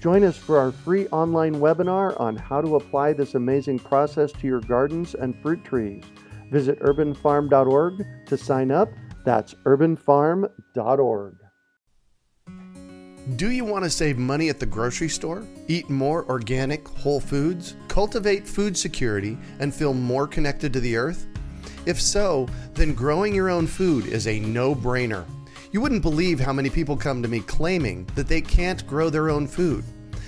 Join us for our free online webinar on how to apply this amazing process to your gardens and fruit trees. Visit urbanfarm.org to sign up. That's urbanfarm.org. Do you want to save money at the grocery store, eat more organic whole foods, cultivate food security, and feel more connected to the earth? If so, then growing your own food is a no-brainer. You wouldn't believe how many people come to me claiming that they can't grow their own food.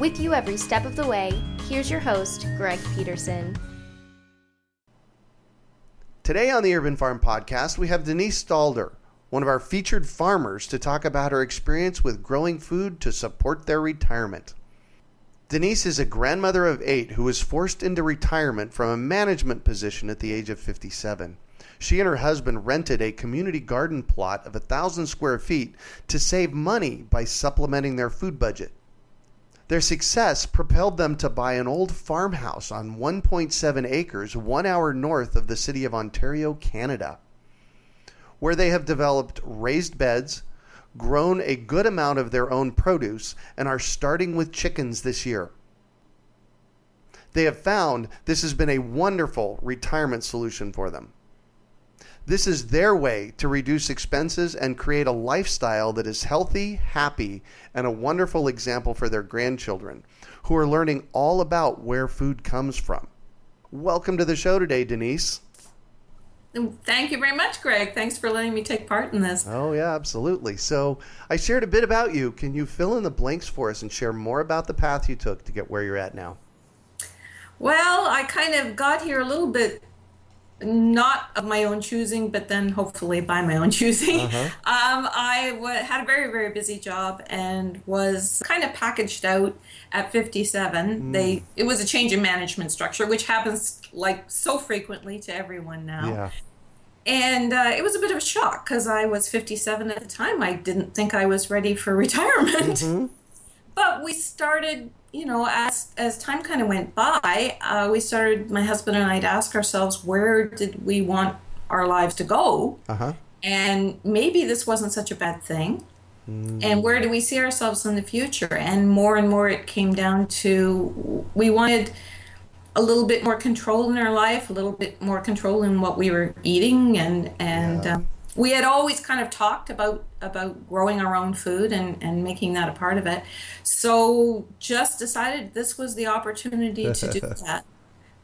With you every step of the way, here's your host, Greg Peterson. Today on the Urban Farm Podcast, we have Denise Stalder, one of our featured farmers, to talk about her experience with growing food to support their retirement. Denise is a grandmother of 8 who was forced into retirement from a management position at the age of 57. She and her husband rented a community garden plot of 1,000 square feet to save money by supplementing their food budget. Their success propelled them to buy an old farmhouse on 1.7 acres 1 hour north of the city of Ontario, Canada, where they have developed raised beds, grown a good amount of their own produce, and are starting with chickens this year. They have found this has been a wonderful retirement solution for them. This is their way to reduce expenses and create a lifestyle that is healthy, happy, and a wonderful example for their grandchildren, who are learning all about where food comes from. Welcome to the show today, Denise. Thank you very much, Greg. Thanks for letting me take part in this. Oh, yeah, absolutely. So I shared a bit about you. Can you fill in the blanks for us and share more about the path you took to get where you're at now? Well, I kind of got here a little bit, not of my own choosing, but then hopefully by my own choosing. I had a very, very busy job and was kind of packaged out at 57. It was a change in management structure, which happens like so frequently to everyone now. Yeah. And it was a bit of a shock because I was 57 at the time. I didn't think I was ready for retirement. Mm-hmm. But we started, you know, as time kind of went by, my husband and I, to ask ourselves, where did we want our lives to go? Uh-huh. And maybe this wasn't such a bad thing. Mm. And where do we see ourselves in the future? And more it came down to we wanted a little bit more control in our life, a little bit more control in what we were eating. We had always kind of talked about growing our own food and making that a part of it. So just decided this was the opportunity to do that.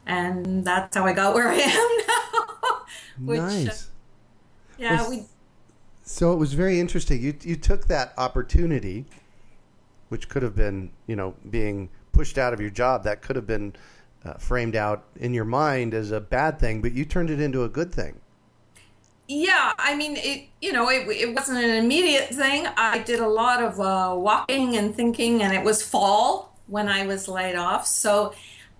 And that's how I got where I am now. Nice. So it was very interesting. You took that opportunity, which could have been, being pushed out of your job. That could have been framed out in your mind as a bad thing, but you turned it into a good thing. Yeah, I mean, it wasn't an immediate thing. I did a lot of walking and thinking, and it was fall when I was laid off. So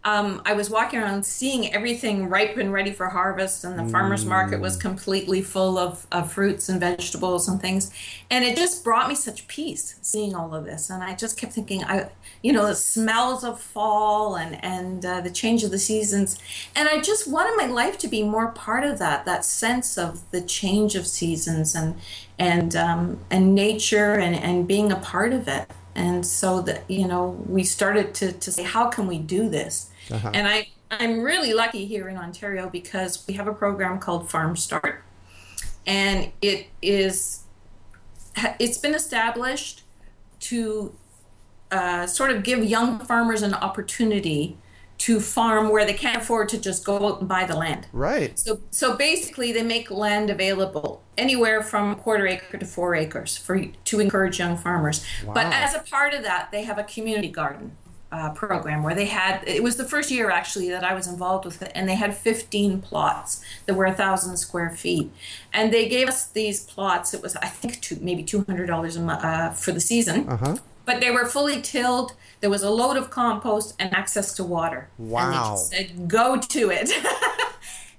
I was walking around seeing everything ripe and ready for harvest, and the farmer's market was completely full of fruits and vegetables and things. And it just brought me such peace seeing all of this. And I just kept thinking, the smells of fall and the change of the seasons. And I just wanted my life to be more part of that sense of the change of seasons and nature and being a part of it. And so that, we started to say, how can we do this? Uh-huh. And I'm really lucky here in Ontario because we have a program called Farm Start, and it's been established to sort of give young farmers an opportunity to farm where they can't afford to just go out and buy the land. Right. So basically they make land available anywhere from 1/4 acre to 4 acres to encourage young farmers. Wow. But as a part of that, they have a community garden program where it was the first year actually that I was involved with it, and they had 15 plots that were 1,000 square feet. And they gave us these plots. It was, I think, maybe $200 a month for the season. Uh-huh. But they were fully tilled. There was a load of compost and access to water. Wow. And they just said, go to it.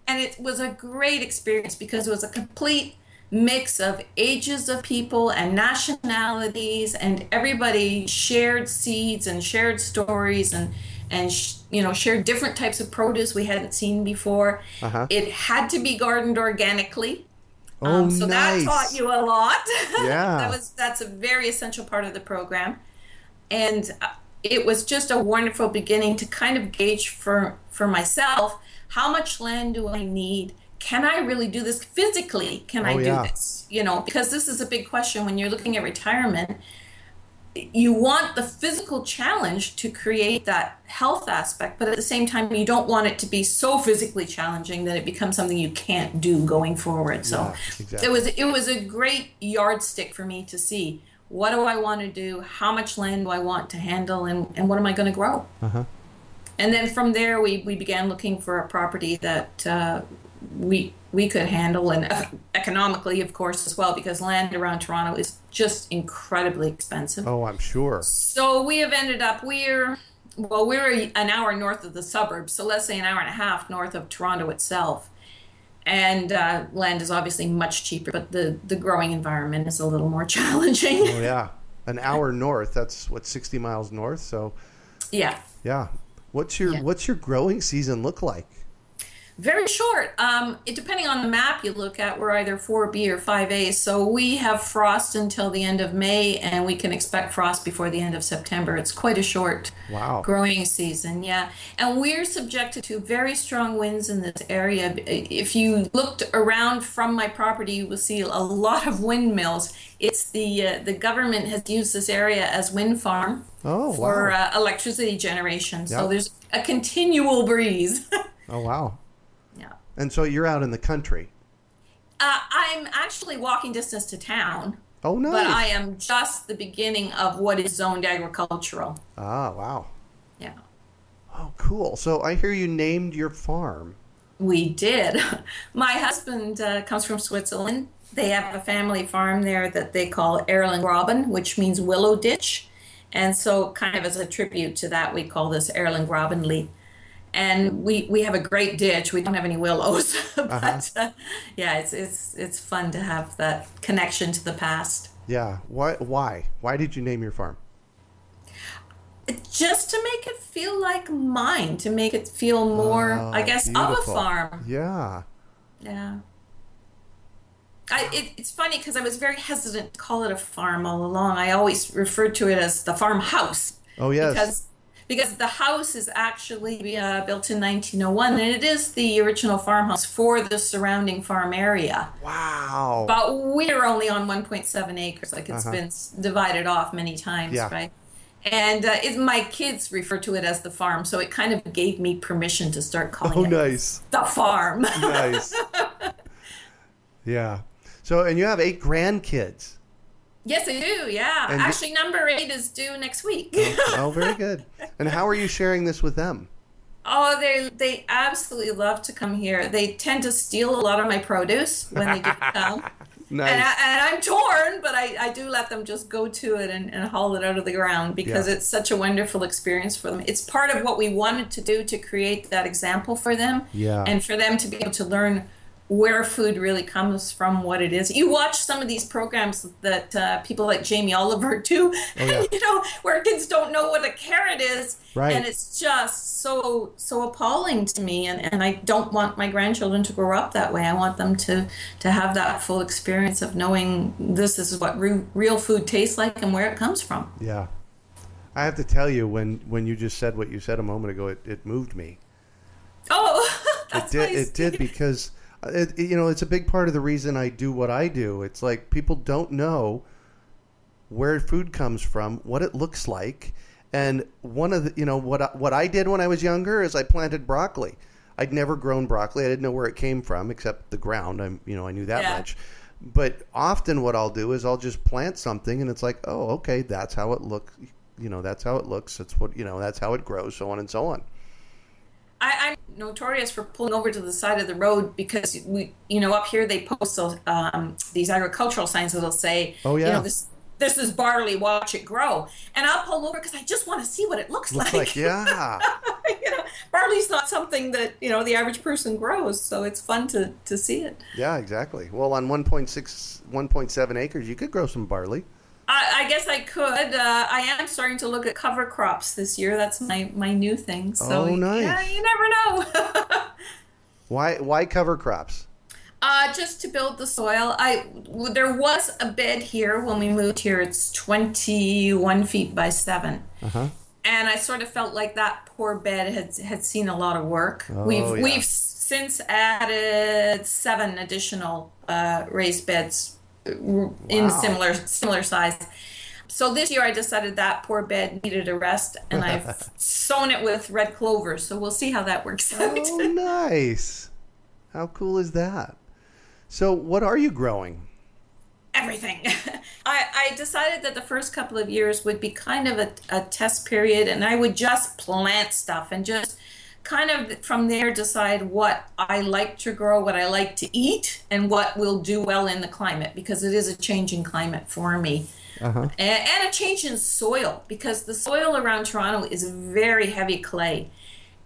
And it was a great experience because it was a complete mix of ages of people and nationalities, and everybody shared seeds and shared stories and shared different types of produce we hadn't seen before. Uh-huh. It had to be gardened organically. So nice. That taught you a lot. Yeah. That's a very essential part of the program. And it was just a wonderful beginning to kind of gauge for myself, how much land do I need? Can I really do this physically? Can I do this? Because this is a big question when you're looking at retirement. You want the physical challenge to create that health aspect, but at the same time, you don't want it to be so physically challenging that it becomes something you can't do going forward. So yeah, exactly. It was a great yardstick for me to see, what do I want to do? How much land do I want to handle? And what am I going to grow? Uh-huh. And then from there, we began looking for a property that we could handle, and economically, of course, as well, because land around Toronto is just incredibly expensive. Oh, I'm sure. So we have ended up, we're an hour north of the suburbs, so let's say an hour and a half north of Toronto itself. And land is obviously much cheaper, but the growing environment is a little more challenging. Oh, yeah. An hour north, that's, 60 miles north, so... Yeah. Yeah. What's your growing season look like? Very short. Depending on the map you look at, we're either 4B or 5A. So we have frost until the end of May, and we can expect frost before the end of September. It's quite a short growing season, yeah. And we're subjected to very strong winds in this area. If you looked around from my property, you will see a lot of windmills. It's the government has used this area as wind farm for electricity generation. Yep. So there's a continual breeze. Oh, wow. And so you're out in the country. I'm actually walking distance to town. Oh, nice. But I am just the beginning of what is zoned agricultural. Ah, wow. Yeah. Oh, cool. So I hear you named your farm. We did. My husband comes from Switzerland. They have a family farm there that they call Erlenrobben, which means willow ditch. And so kind of as a tribute to that, we call this Erlenrobbenly. And we have a great ditch. We don't have any willows, but it's fun to have that connection to the past. Yeah. Why did you name your farm? Just to make it feel like mine, to make it feel more, beautiful. Of a farm. Yeah. Yeah. It's funny because I was very hesitant to call it a farm all along. I always referred to it as the farmhouse. Oh yes. Because the house is actually built in 1901, and it is the original farmhouse for the surrounding farm area. Wow. But we're only on 1.7 acres. It's been divided off many times, right? And my kids refer to it as the farm, so it kind of gave me permission to start calling it the farm. Nice. Yeah. So, and you have 8 grandkids. Yes, I do, yeah. And actually, number 8 is due next week. Oh, very good. And how are you sharing this with them? Oh, they absolutely love to come here. They tend to steal a lot of my produce when they do come. Nice. And I'm torn, but I do let them just go to it and haul it out of the ground because it's such a wonderful experience for them. It's part of what we wanted to do to create that example for them and for them to be able to learn where food really comes from, what it is. You watch some of these programs that people like Jamie Oliver do, and, you know, where kids don't know what a carrot is. Right. And it's just so appalling to me, and I don't want my grandchildren to grow up that way. I want them to have that full experience of knowing this is what real food tastes like and where it comes from. Yeah. I have to tell you, when you just said what you said a moment ago, it moved me. Oh, that's nice. It did because, you know, it's a big part of the reason I do what I do. It's like people don't know where food comes from, what it looks like. And one of the, you know, what I did when I was younger is I planted broccoli. I'd never grown broccoli. I didn't know where it came from except the ground. I knew that much. But often what I'll do is I'll just plant something and it's like, oh, okay, that's how it looks. You know, that's how it looks. That's what, you know, that's how it grows, so on and so on. I'm notorious for pulling over to the side of the road because up here they post these agricultural signs that'll say, this is barley, watch it grow. And I'll pull over because I just want to see what it looks like. Yeah. Barley's not something that, the average person grows, so it's fun to see it. Yeah, exactly. Well, on 1.7 acres, you could grow some barley. I guess I could. I am starting to look at cover crops this year. That's my new thing. So, oh, nice. Yeah, you never know. Why cover crops? Just to build the soil. There was a bed here when we moved here. It's 21 feet by 7. Uh-huh. And I sort of felt like that poor bed had seen a lot of work. Oh, we've since added 7 additional raised beds in similar size. So this year I decided that poor bed needed a rest, and I've sown it with red clover. So we'll see how that works out. Oh, nice. How cool is that? So what are you growing? Everything. I decided that the first couple of years would be kind of a test period, and I would just plant stuff and just kind of from there decide what I like to grow, what I like to eat, and what will do well in the climate, because it is a changing climate for me. Uh-huh. And a change in soil, because the soil around Toronto is very heavy clay.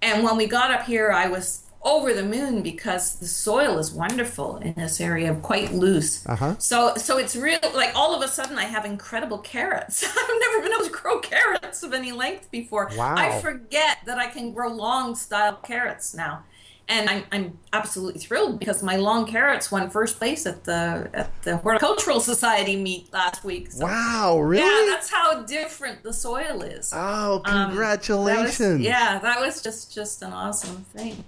And when we got up here, I was over the moon because the soil is wonderful in this area, quite loose. Uh-huh. So it's real, like all of a sudden I have incredible carrots. I've never been able to grow carrots of any length before. Wow. I forget that I can grow long style carrots now. And I'm absolutely thrilled because my long carrots won first place at the Horticultural Society meet last week. So, wow, really? Yeah, that's how different the soil is. Oh, congratulations. That was just an awesome thing.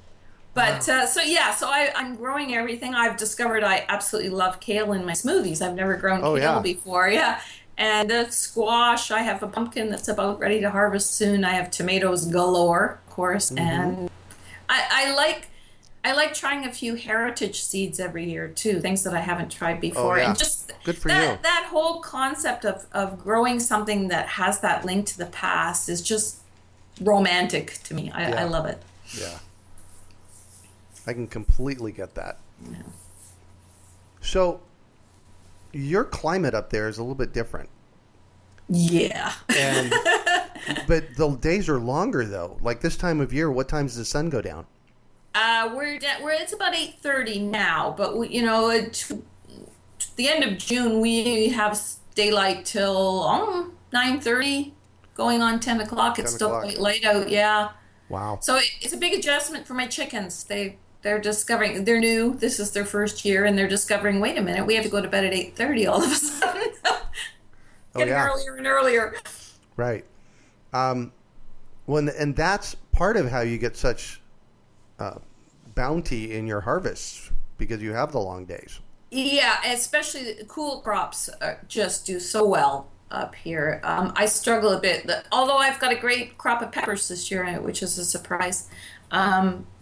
But I'm growing everything. I've discovered I absolutely love kale in my smoothies. I've never grown kale before. Yeah. And the squash, I have a pumpkin that's about ready to harvest soon. I have tomatoes galore, of course. Mm-hmm. And I like trying a few heritage seeds every year too, things that I haven't tried before. Oh, yeah. And just good for you. That whole concept of growing something that has that link to the past is just romantic to me. I love it. Yeah. I can completely get that. Yeah. So your climate up there is a little bit different. Yeah. But the days are longer, though. Like this time of year, what time does the sun go down? It's about 8:30 now, but the end of June, we have daylight till 9:30, going on 10 o'clock. It's still quite light out, yeah. Wow. So it's a big adjustment for my chickens. They're discovering, they're new, this is their first year, and they're discovering, wait a minute, we have to go to bed at 8:30 all of a sudden. Getting earlier and earlier. Right. And that's part of how you get such bounty in your harvests, because you have the long days. Yeah, especially the cool crops just do so well up here. I struggle a bit, although I've got a great crop of peppers this year, which is a surprise.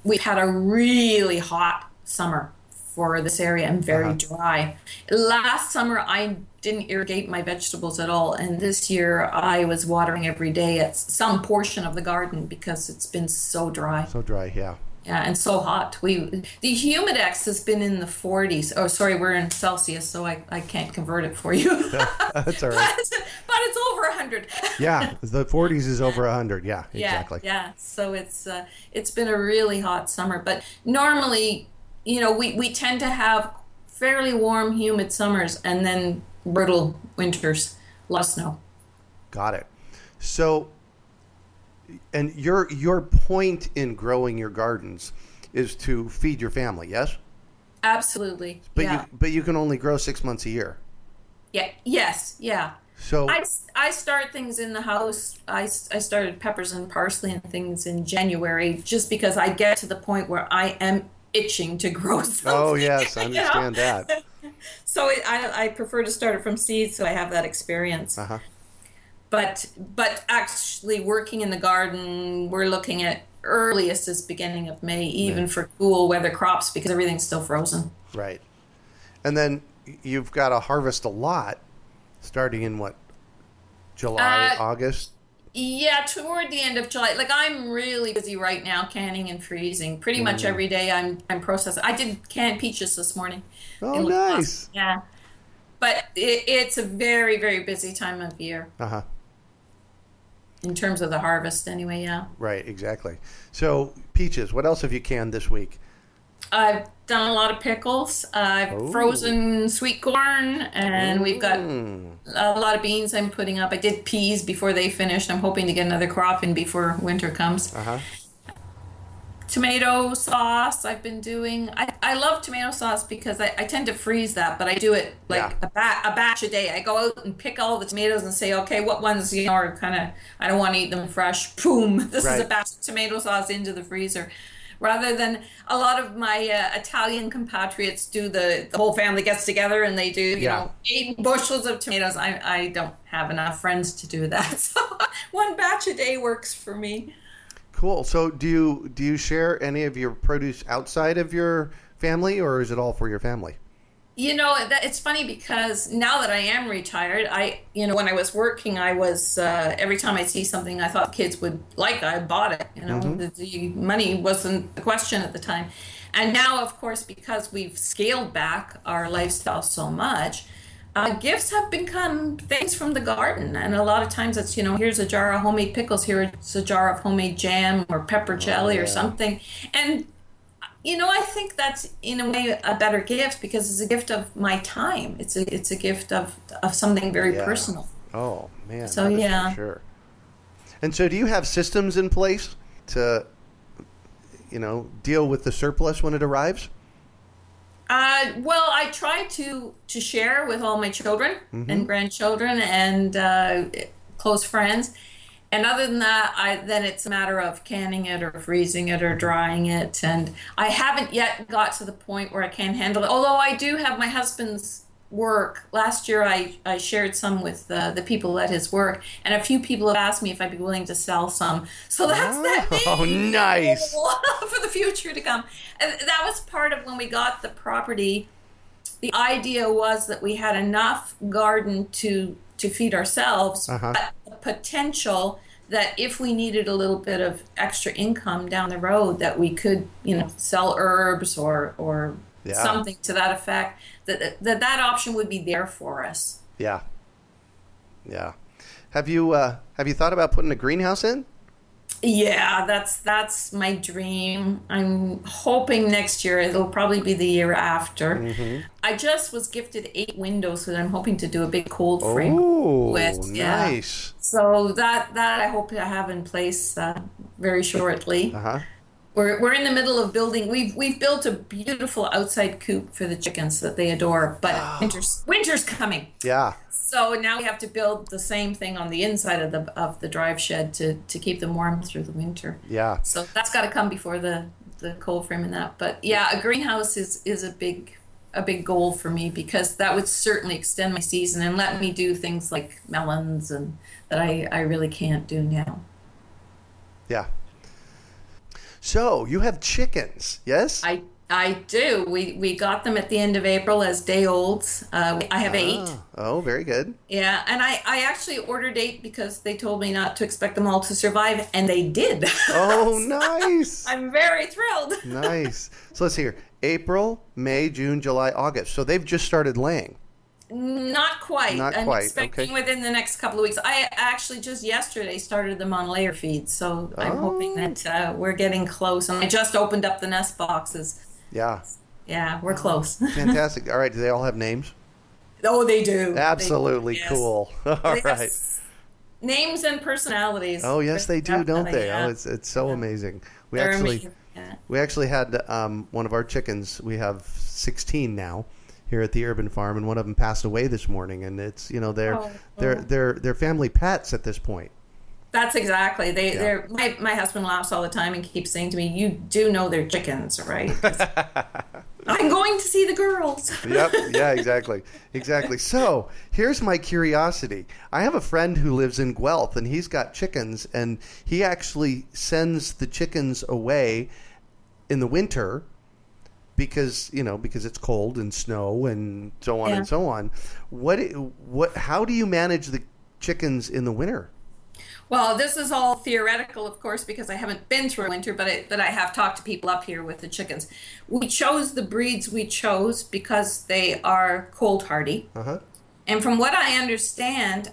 We've had a really hot summer for this area and very dry. Last summer, I didn't irrigate my vegetables at all. And this year I was watering every day at some portion of the garden because it's been so dry. So dry, yeah. Yeah, and so hot. The Humidex has been in the 40s. Oh, sorry, we're in Celsius, so I can't convert it for you. That's all right. But it's over 100. Yeah, the 40s is over 100. Yeah, exactly. Yeah, so it's been a really hot summer. But normally, you know, we tend to have fairly warm, humid summers and then brittle winters, a lot of snow. Got it. So... And your point in growing your gardens is to feed your family, yes? Absolutely. But yeah. But you can only grow 6 months a year. Yeah. Yes. Yeah. So I start things in the house. I started peppers and parsley and things in January just because I get to the point where I am itching to grow something. Oh yes, I understand that. So I prefer to start it from seed, so I have that experience. Uh-huh. But actually working in the garden, we're looking at earliest is beginning of May, even for cool weather crops, because everything's still frozen. Right. And then you've got to harvest a lot starting in what, July, August? Yeah, toward the end of July. Like, I'm really busy right now canning and freezing. Pretty much every day I'm processing. I did canned peaches this morning. Oh, nice. Awesome. Yeah. But it's a very, very busy time of year. Uh-huh. In terms of the harvest anyway, yeah. Right, exactly. So peaches, what else have you canned this week? I've done a lot of pickles. I've frozen sweet corn, and we've got a lot of beans I'm putting up. I did peas before they finished. I'm hoping to get another crop in before winter comes. Uh-huh. Tomato sauce I've been doing. I love tomato sauce because I tend to freeze that, but I do it like a batch a day. I go out and pick all the tomatoes and say, okay, what ones, you know, are kind of, I don't want to eat them fresh. Boom, this is a batch of tomato sauce into the freezer. Rather than a lot of my Italian compatriots do the whole family gets together and they do, you know, 8 bushels of tomatoes. I don't have enough friends to do that. So one batch a day works for me. Cool. So do you share any of your produce outside of your family, or is it all for your family? You know, it's funny because now that I am retired, when I was working, I was, every time I see something I thought kids would like, I bought it. You know, the money wasn't the question at the time. And now, of course, because we've scaled back our lifestyle so much, gifts have become things from the garden, and a lot of times it's, you know, here's a jar of homemade pickles, here's a jar of homemade jam or pepper jelly or something. And, you know, I think that's in a way a better gift because it's a gift of my time. It's a gift of something very personal. Oh, man. So, yeah. For sure. And so do you have systems in place to, you know, deal with the surplus when it arrives? Well, I try to share with all my children and grandchildren and close friends. And other than that, then it's a matter of canning it or freezing it or drying it. And I haven't yet got to the point where I can handle it. Although I do have my husband's work. Last year, I shared some with the people at his work. And a few people have asked me if I'd be willing to sell some. So that's that. Oh, nice. For the future to come. And that was part of when we got the property. The idea was that we had enough garden to feed ourselves, but the potential that if we needed a little bit of extra income down the road, that we could, you know, sell herbs or something to that effect, that option would be there for us. Yeah. Yeah. Have you thought about putting a greenhouse in? Yeah, that's my dream. I'm hoping next year. It'll probably be the year after. Mm-hmm. I just was gifted 8 windows that I'm hoping to do a big cold frame with. Nice. So that I hope I have in place very shortly. Uh-huh. We're in the middle of building. We've built a beautiful outside coop for the chickens that they adore, but winter's coming. Yeah. So now we have to build the same thing on the inside of the drive shed to keep them warm through the winter. Yeah. So that's got to come before the cold frame and that. But yeah, a greenhouse is a big goal for me because that would certainly extend my season and let me do things like melons and that I really can't do now. Yeah. So you have chickens, yes? I I do. We got them at the end of April as day olds. I have 8. Oh, very good. Yeah, and I actually ordered 8 because they told me not to expect them all to survive, and they did. Oh, nice. I'm very thrilled. Nice. So let's see here. April, May, June, July, August. So they've just started laying. Not quite. I'm expecting within the next couple of weeks. I actually just yesterday started them on layer feeds, so I'm hoping that we're getting close. And I just opened up the nest boxes. Yeah. Yeah, we're close. Fantastic. All right. Do they all have names? Oh, they do. Absolutely they do. Yes. Cool. All right. Names and personalities. Oh, yes, they do, don't they? Yeah. Oh, it's so amazing. We actually had one of our chickens. We have 16 now here at the Urban Farm, and one of them passed away this morning. And it's, you know, they're family pets at this point. That's exactly. They're my husband laughs all the time and keeps saying to me, "You do know they're chickens, right?" I'm going to see the girls. Yep. Yeah, exactly. So here's my curiosity. I have a friend who lives in Guelph, and he's got chickens, and he actually sends the chickens away in the winter because it's cold and snow and so on and so on. What? How do you manage the chickens in the winter? Well, this is all theoretical, of course, because I haven't been through winter, but I have talked to people up here with the chickens. We chose the breeds we chose because they are cold hardy. Uh-huh. And from what I understand,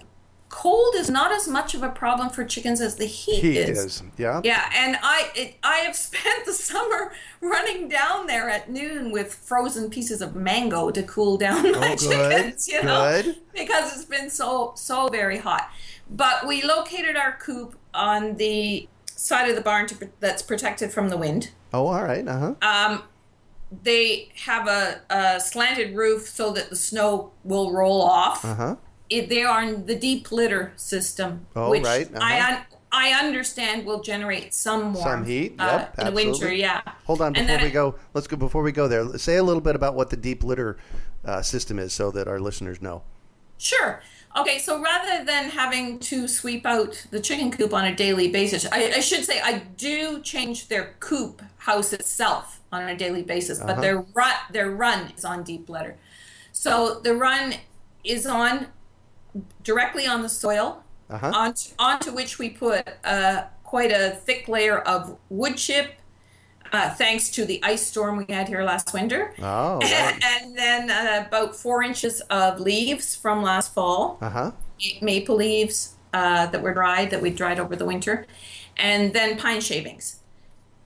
cold is not as much of a problem for chickens as the heat is. Yeah. Yeah, and I have spent the summer running down there at noon with frozen pieces of mango to cool down my chickens, because it's been so very hot. But we located our coop on the side of the barn that's protected from the wind. Oh, all right. Uh-huh. They have a slanted roof so that the snow will roll off. Uh-huh. They are in the deep litter system, which I understand will generate some warmth. Some heat, in the winter, yeah. Hold on, before we go there, say a little bit about what the deep litter system is so that our listeners know. Sure. Okay, so rather than having to sweep out the chicken coop on a daily basis, I should say I do change their coop house itself on a daily basis, but their run is on deep litter. So the run is on directly on the soil, onto which we put quite a thick layer of wood chip, thanks to the ice storm we had here last winter. Oh, right. And then about 4 inches of leaves from last fall, maple leaves that we dried over the winter, and then pine shavings.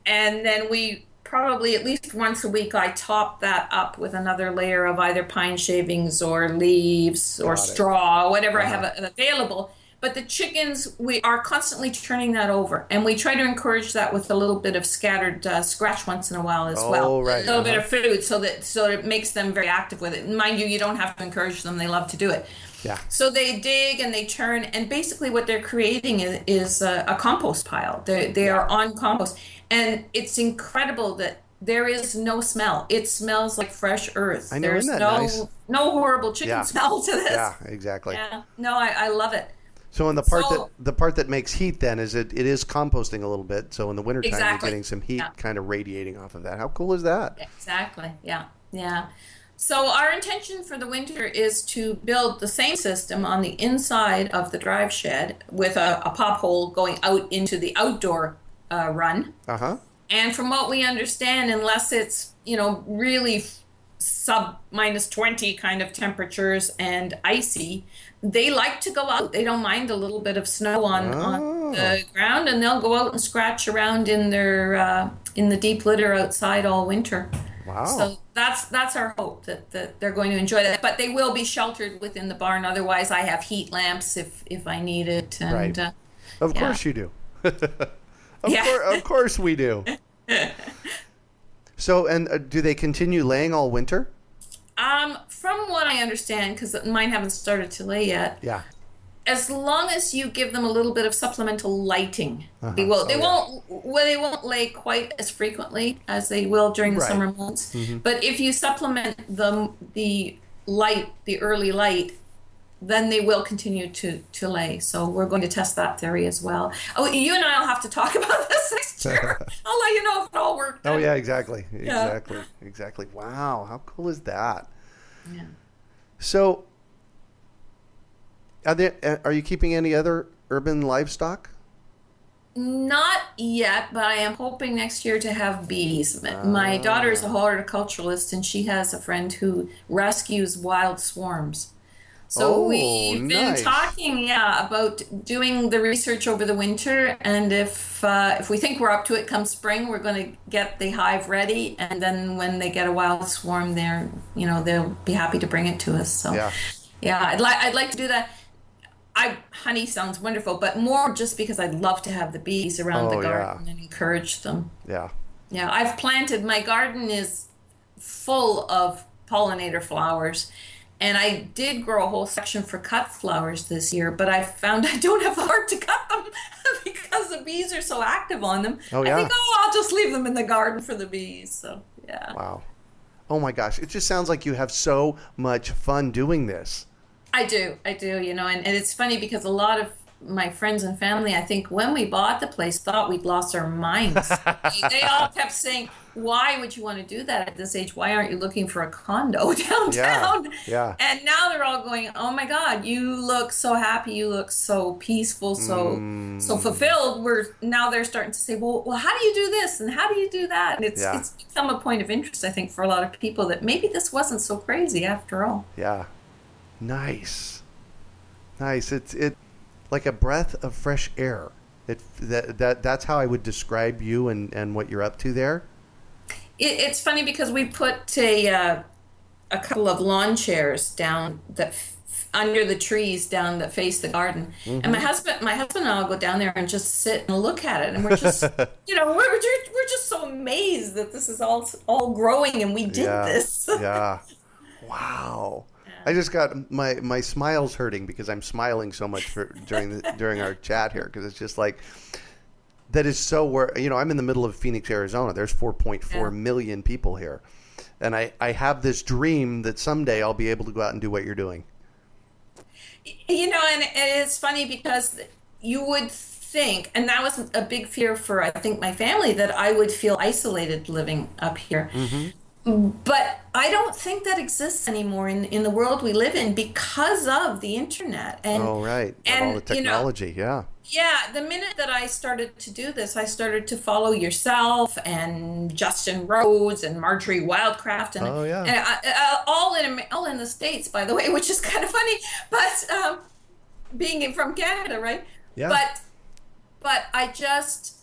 And then we probably at least once a week I top that up with another layer of either pine shavings or leaves or straw, whatever I have available. But the chickens, we are constantly turning that over. And we try to encourage that with a little bit of scattered scratch once in a while as well. Right. A little bit of food so that it makes them very active with it. And mind you, you don't have to encourage them. They love to do it. Yeah. So they dig and they turn. And basically what they're creating is a compost pile. They are on compost. And it's incredible that there is no smell. It smells like fresh earth. I know, there's no horrible chicken smell to this. Yeah, exactly. Yeah. No, I love it. So in the part that makes heat then is it is composting a little bit. So in the wintertime you're getting some heat kind of radiating off of that. How cool is that? Exactly. Yeah. Yeah. So our intention for the winter is to build the same system on the inside of the drive shed with a pop hole going out into the outdoor run. Uh-huh. And from what we understand, unless it's, really sub minus 20 kind of temperatures and icy, they like to go out. They don't mind a little bit of snow on the ground, and they'll go out and scratch around in their in the deep litter outside all winter. Wow! So that's our hope that they're going to enjoy that. But they will be sheltered within the barn. Otherwise, I have heat lamps if I need it. And, right. Of course you do. Of course we do. So, and do they continue laying all winter? From what I understand, because mine haven't started to lay yet. Yeah. As long as you give them a little bit of supplemental lighting, they won't lay quite as frequently as they will during the summer months. Mm-hmm. But if you supplement the early light then they will continue to lay. So we're going to test that theory as well. Oh, you and I will have to talk about this next year. I'll let you know if it all worked out. Oh, yeah, exactly. Yeah. Exactly. Wow, how cool is that? Yeah. So are you keeping any other urban livestock? Not yet, but I am hoping next year to have bees. My daughter is a horticulturalist, and she has a friend who rescues wild swarms. So we've been talking, about doing the research over the winter, and if we think we're up to it come spring, we're going to get the hive ready, and then when they get a wild swarm, they'll be happy to bring it to us. So I'd like to do that. Honey sounds wonderful, but more just because I'd love to have the bees around the garden and encourage them. Yeah. Yeah, I've planted, my garden is full of pollinator flowers. And I did grow a whole section for cut flowers this year, but I found I don't have the heart to cut them because the bees are so active on them. Oh, yeah. I think, I'll just leave them in the garden for the bees. So, yeah. Wow. Oh, my gosh. It just sounds like you have so much fun doing this. I do, and it's funny because a lot of my friends and family, I think when we bought the place, thought we'd lost our minds. They all kept saying, why would you want to do that at this age? Why aren't you looking for a condo downtown? Yeah. And now they're all going, oh my God, you look so happy. You look so peaceful, so fulfilled. Now they're starting to say, well, how do you do this? And how do you do that? And it's become a point of interest, I think, for a lot of people that maybe this wasn't so crazy after all. Yeah. Nice. It's like a breath of fresh air. That's how I would describe you and what you're up to there. It's funny because we put a couple of lawn chairs down that under the trees down that face the garden, and my husband and I'll go down there and just sit and look at it, and we're just we're just so amazed that this is all growing and we did this. Yeah. Wow. I just got my smiles hurting because I'm smiling so much during our chat here because it's just like that is so where I'm in the middle of Phoenix, Arizona. There's 4.4 million people here, and I have this dream that someday I'll be able to go out and do what you're doing. And it's funny because you would think, and that was a big fear for I think my family, that I would feel isolated living up here. Mm-hmm. But I don't think that exists anymore in the world we live in because of the internet and and all the technology, The minute that I started to do this, I started to follow yourself and Justin Rhodes and Marjorie Wildcraft and I, all in the States, by the way, which is kind of funny. But being from Canada, right? Yeah. But I just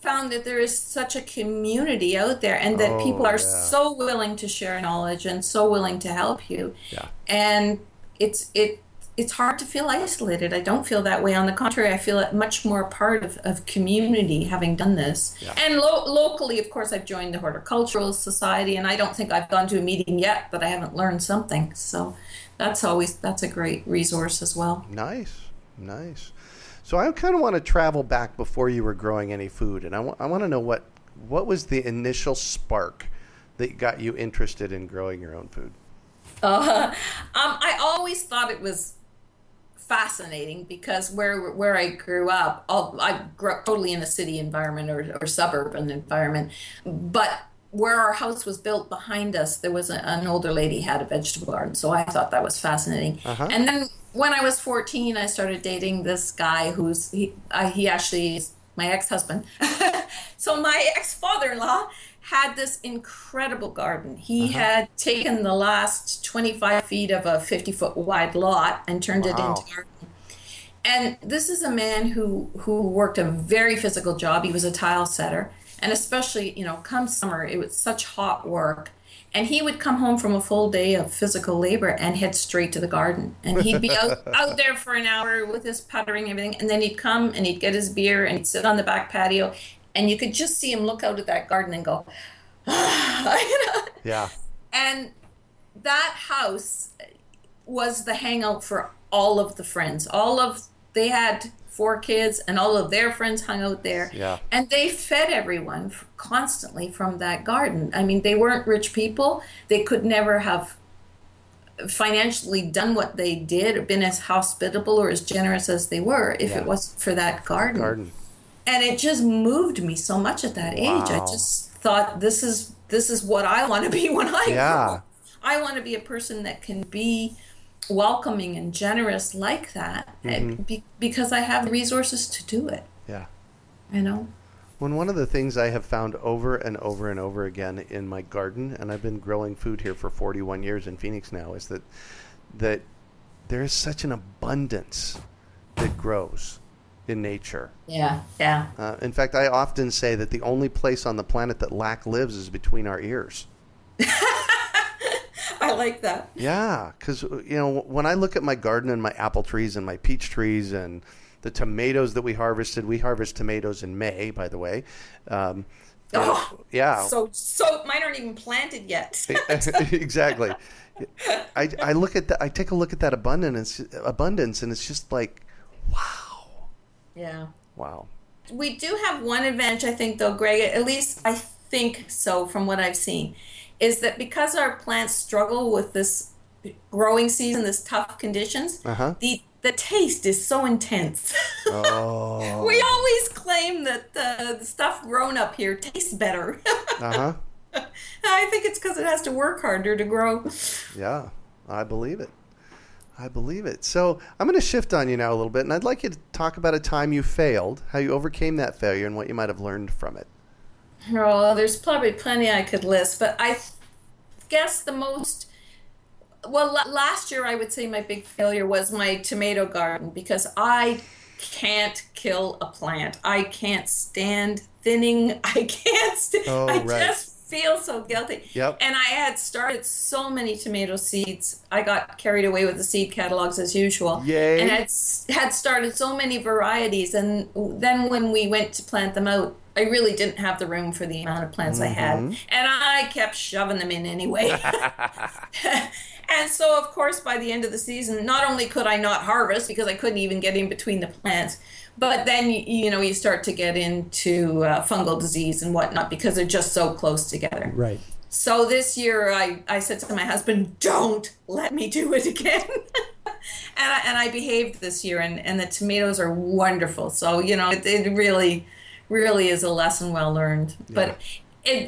found that there is such a community out there and that people are so willing to share knowledge and so willing to help you. Yeah. And it's hard to feel isolated. I don't feel that way. On the contrary, I feel much more part of community having done this. Yeah. And locally, of course, I've joined the Horticultural Society, and I don't think I've gone to a meeting yet that I haven't learned something. So that's a great resource as well. Nice. So I kind of want to travel back before you were growing any food, and I want to know what was the initial spark that got you interested in growing your own food? I always thought it was fascinating because where I grew up, I grew up totally in a city environment or suburban environment, but where our house was built behind us, there was an older lady had a vegetable garden, so I thought that was fascinating. Uh-huh. And then when I was 14, I started dating this guy he actually is my ex-husband. So my ex-father-in-law had this incredible garden. He had taken the last 25 feet of a 50-foot wide lot and turned it into garden. And this is a man who worked a very physical job. He was a tile setter. And especially, come summer, it was such hot work. And he would come home from a full day of physical labor and head straight to the garden. And he'd be out there for an hour with his puttering and everything. And then he'd come and he'd get his beer and he'd sit on the back patio. And you could just see him look out at that garden and go, Yeah. And that house was the hangout for all of the friends. They had 4 kids, and all of their friends hung out there. Yeah. And they fed everyone constantly from that garden. I mean, they weren't rich people. They could never have financially done what they did or been as hospitable or as generous as they were if it wasn't for that garden. And it just moved me so much at that age. I just thought, this is what I want to be when I grow up. I want to be a person that can be welcoming and generous like that, because I have resources to do it. Yeah. You know? When one of the things I have found over and over and over again in my garden, and I've been growing food here for 41 years in Phoenix now, is that there is such an abundance that grows in nature. Yeah. In fact, I often say that the only place on the planet that lack lives is between our ears. I like that. Yeah, because, you know, when I look at my garden and my apple trees and my peach trees and the tomatoes that we harvest tomatoes in May, by the way. So mine aren't even planted yet. Exactly. I look at that. I take a look at that abundance, and it's just like, wow. Yeah. Wow. We do have one advantage, I think, though, Greg. At least I think so, from what I've seen, is that because our plants struggle with this growing season, this tough conditions, the taste is so intense. Oh. We always claim that the stuff grown up here tastes better. I think it's because it has to work harder to grow. Yeah, I believe it. So I'm going to shift on you now a little bit, and I'd like you to talk about a time you failed, how you overcame that failure, and what you might have learned from it. Oh, there's probably plenty I could list, but I guess the most... Well, last year, I would say my big failure was my tomato garden, because I can't kill a plant. I can't stand thinning. I just feel so guilty. Yep. And I had started so many tomato seeds. I got carried away with the seed catalogs as usual. Yay. And I had started so many varieties. And then when we went to plant them out, I really didn't have the room for the amount of plants I had. And I kept shoving them in anyway. And so, of course, by the end of the season, not only could I not harvest because I couldn't even get in between the plants, but then, you know, you start to get into fungal disease and whatnot because they're just so close together. Right. So this year I said to my husband, don't let me do it again. And I behaved this year, and the tomatoes are wonderful. So, you know, it really, really is a lesson well learned. Yeah.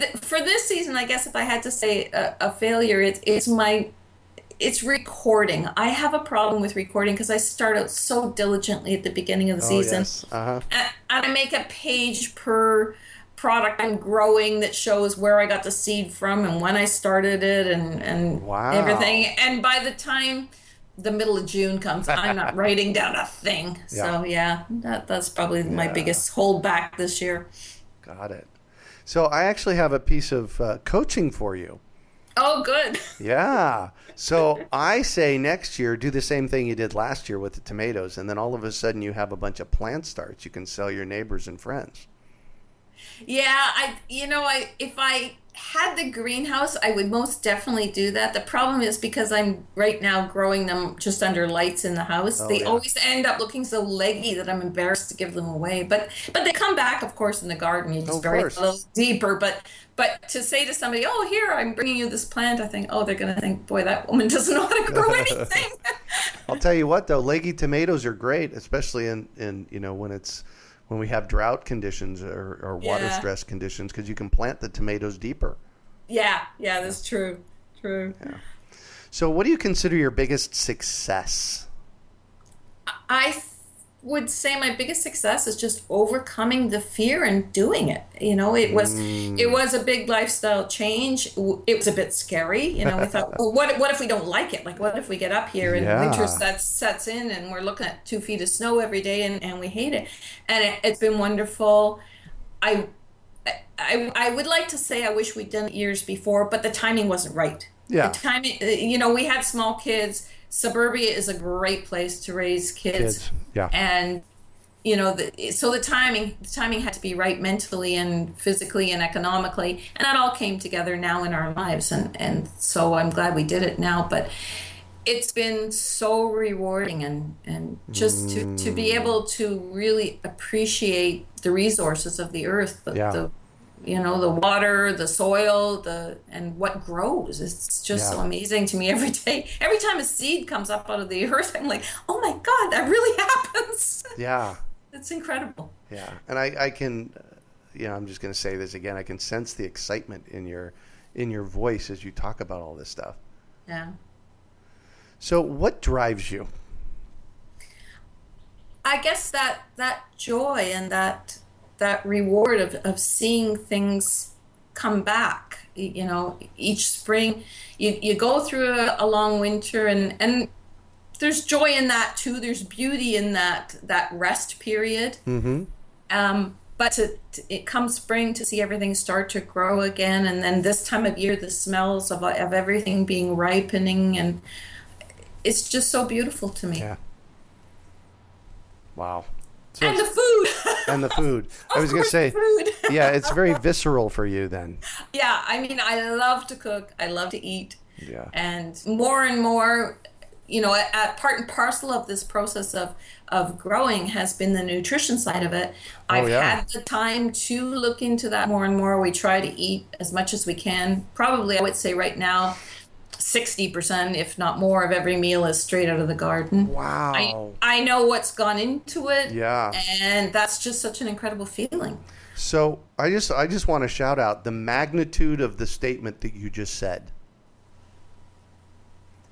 But for this season, I guess if I had to say a failure, it's recording. I have a problem with recording because I start out so diligently at the beginning of the season. Yes. And I make a page per product I'm growing that shows where I got the seed from and when I started it and everything. And by the time the middle of June comes, I'm not writing down a thing. Yeah. So that's probably my biggest holdback this year. Got it. So I actually have a piece of coaching for you. Oh, good. Yeah. So I say next year, do the same thing you did last year with the tomatoes. And then all of a sudden you have a bunch of plant starts you can sell your neighbors and friends. Yeah. If I had the greenhouse, I would most definitely do that. The problem is because I'm right now growing them just under lights in the house. They always end up looking so leggy that I'm embarrassed to give them away. But they come back, of course, in the garden. You just bury it a little deeper. But to say to somebody, oh, here, I'm bringing you this plant, I think, oh, they're going to think, boy, that woman doesn't know how to grow anything. I'll tell you what, though, leggy tomatoes are great, especially in you know, when we have drought conditions or water stress conditions, because you can plant the tomatoes deeper. Yeah, that's true. Yeah. So what do you consider your biggest success? I would say my biggest success is just overcoming the fear and doing it. You know, it was a big lifestyle change. It was a bit scary. You know, we thought, well, what if we don't like it? Like, what if we get up here and winter sets in and we're looking at 2 feet of snow every day and we hate it? And it's been wonderful. I would like to say I wish we'd done it years before, but the timing wasn't right. Yeah. The timing, you know, we had small kids. Suburbia is a great place to raise kids. Yeah. And, you know, so the timing had to be right mentally and physically and economically. And that all came together now in our lives. And so I'm glad we did it now. But it's been so rewarding and just to be able to really appreciate the resources of the earth, the you know, the water, the soil, and what grows. It's just so amazing to me every day. Every time a seed comes up out of the earth, I'm like, oh my God, that really happens. Yeah. It's incredible. Yeah. And I can, you know, I'm just going to say this again. I can sense the excitement in your voice as you talk about all this stuff. Yeah. So what drives you? I guess that joy and that reward of seeing things come back, you know, each spring. You go through a long winter and there's joy in that too. There's beauty in that rest period. Mm-hmm. But it comes spring to see everything start to grow again. And then this time of year, the smells of everything being ripening, and it's just so beautiful to me. Yeah. Wow. So and the food. And the food. I was going to say, yeah, it's very visceral for you then. Yeah, I mean, I love to cook. I love to eat. Yeah. And more, you know, at part and parcel of this process of growing has been the nutrition side of it. I've had the time to look into that more and more. We try to eat as much as we can. Probably, I would say right now, 60%, if not more, of every meal is straight out of the garden. Wow. I know what's gone into it. Yeah. And that's just such an incredible feeling. So I just want to shout out the magnitude of the statement that you just said.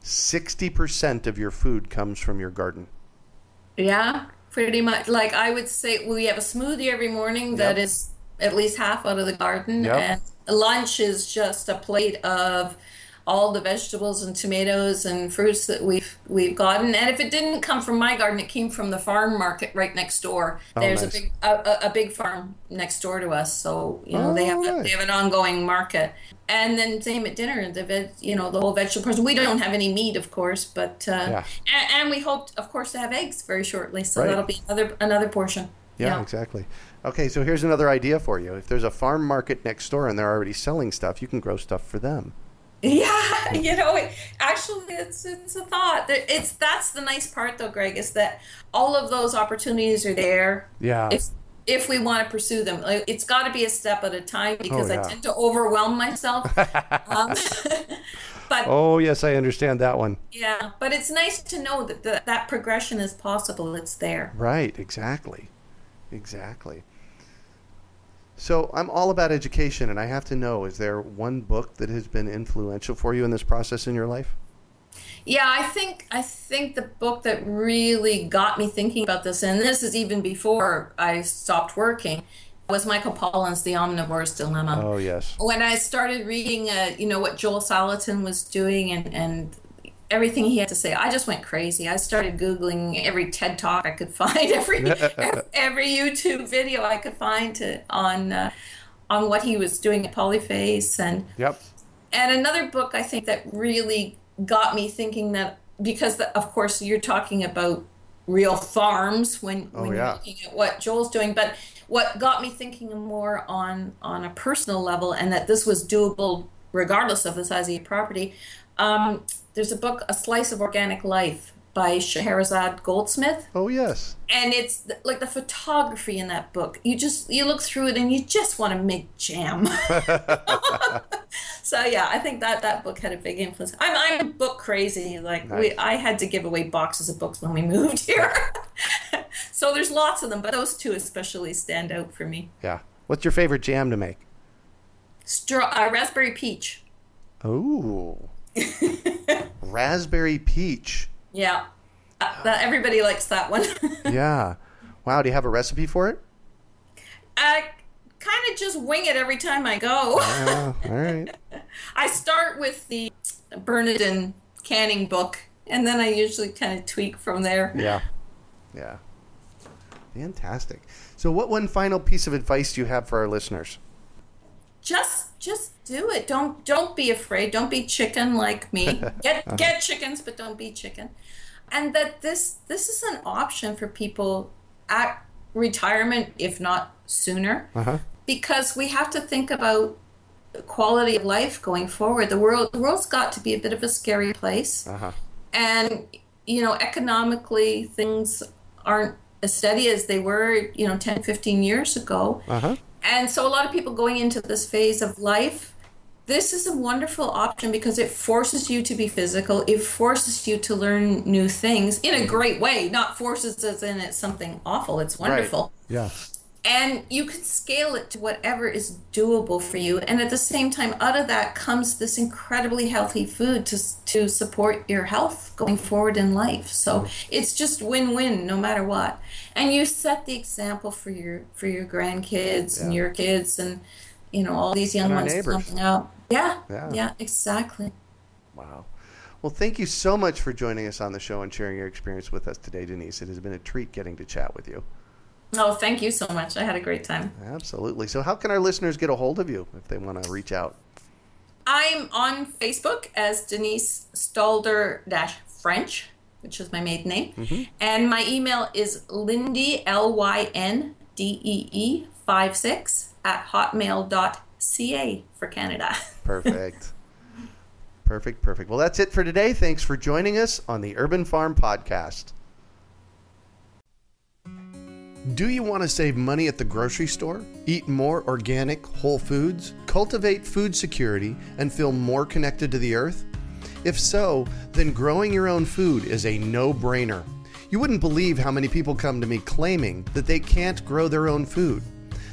60% of your food comes from your garden. Yeah, pretty much. Like I would say we have a smoothie every morning that is at least half out of the garden. Yep. And lunch is just a plate of all the vegetables and tomatoes and fruits that we've gotten. And if it didn't come from my garden, it came from the farm market right next door. There's nice. a big farm next door to us, so you know they have an ongoing market. And then same at dinner, the whole vegetable person. We don't have any meat, of course, but and we hope, of course, to have eggs very shortly. So that'll be another portion. Yeah, exactly. Okay, so here's another idea for you. If there's a farm market next door and they're already selling stuff, you can grow stuff for them. Yeah, you know, it's a thought. That's the nice part, though, Greg, is that all of those opportunities are there. Yeah. If we want to pursue them, it's got to be a step at a time because I tend to overwhelm myself. But oh yes, I understand that one. Yeah, but it's nice to know that that progression is possible. It's there. Right. Exactly. So I'm all about education, and I have to know, is there one book that has been influential for you in this process in your life? Yeah, I think the book that really got me thinking about this, and this is even before I stopped working, was Michael Pollan's The Omnivore's Dilemma. Oh, yes. When I started reading, you know, what Joel Salatin was doing and everything he had to say, I just went crazy. I started Googling every TED Talk I could find, every YouTube video I could find on what he was doing at Polyface. And another book I think that really got me thinking that, because of course you're talking about real farms when you're looking at what Joel's doing, but what got me thinking more on a personal level, and that this was doable regardless of the size of your property, there's a book, A Slice of Organic Life by Scheherazade Goldsmith. Oh, yes. And it's like the photography in that book. You look through it and you just want to make jam. So, yeah, I think that book had a big influence. I'm book crazy. Like nice. I had to give away boxes of books when we moved here. So there's lots of them, but those two especially stand out for me. Yeah. What's your favorite jam to make? Raspberry peach. Oh. Raspberry peach. Yeah. Everybody likes that one. Yeah. Wow. Do you have a recipe for it? I kind of just wing it every time I go. All right. I start with the Bernardin canning book, and then I usually kind of tweak from there. Yeah. Yeah. Fantastic. So what one final piece of advice do you have for our listeners? Just do it. Don't be afraid. Don't be chicken like me. Get chickens, but don't be chicken. And that this is an option for people at retirement, if not sooner, because we have to think about quality of life going forward. The world's got to be a bit of a scary place, and you know, economically things aren't as steady as they were, you know, 10, 15 years ago. And so a lot of people going into this phase of life, this is a wonderful option because it forces you to be physical. It forces you to learn new things in a great way, not forces as in it's something awful. It's wonderful. Right. Yeah. And you can scale it to whatever is doable for you. And at the same time, out of that comes this incredibly healthy food to support your health going forward in life. So it's just win-win no matter what. And you set the example for your grandkids and your kids and, you know, all these young ones coming up. Yeah, exactly. Wow. Well, thank you so much for joining us on the show and sharing your experience with us today, Denise. It has been a treat getting to chat with you. Oh, thank you so much. I had a great time. Absolutely. So how can our listeners get a hold of you if they want to reach out? I'm on Facebook as Denise Stalder-French, which is my maiden name. Mm-hmm. And my email is Lindy, Lyndee, 56 @hotmail.ca for Canada. Perfect. Perfect. Well, that's it for today. Thanks for joining us on the Urban Farm Podcast. Do you want to save money at the grocery store, eat more organic whole foods, cultivate food security, and feel more connected to the earth? If so, then growing your own food is a no-brainer. You wouldn't believe how many people come to me claiming that they can't grow their own food.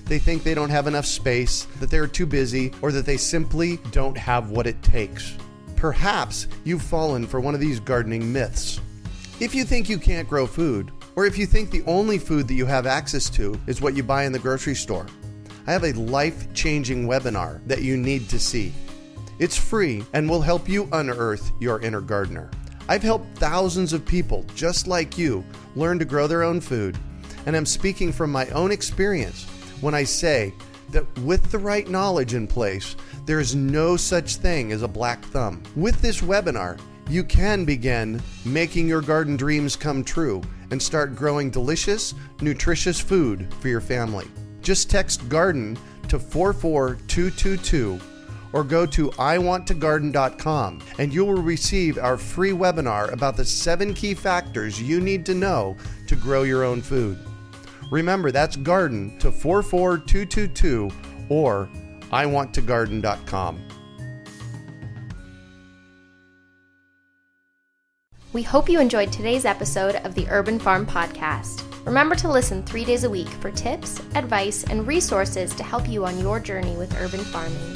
They think they don't have enough space, that they're too busy, or that they simply don't have what it takes. Perhaps you've fallen for one of these gardening myths. If you think you can't grow food, or if you think the only food that you have access to is what you buy in the grocery store, I have a life-changing webinar that you need to see. It's free and will help you unearth your inner gardener. I've helped thousands of people just like you learn to grow their own food, and I'm speaking from my own experience when I say that with the right knowledge in place, there is no such thing as a black thumb. With this webinar, you can begin making your garden dreams come true and start growing delicious, nutritious food for your family. Just text GARDEN to 44222 or go to iwanttogarden.com and you will receive our free webinar about the 7 key factors you need to know to grow your own food. Remember, that's GARDEN to 44222 or iwanttogarden.com. We hope you enjoyed today's episode of the Urban Farm Podcast. Remember to listen 3 days a week for tips, advice, and resources to help you on your journey with urban farming.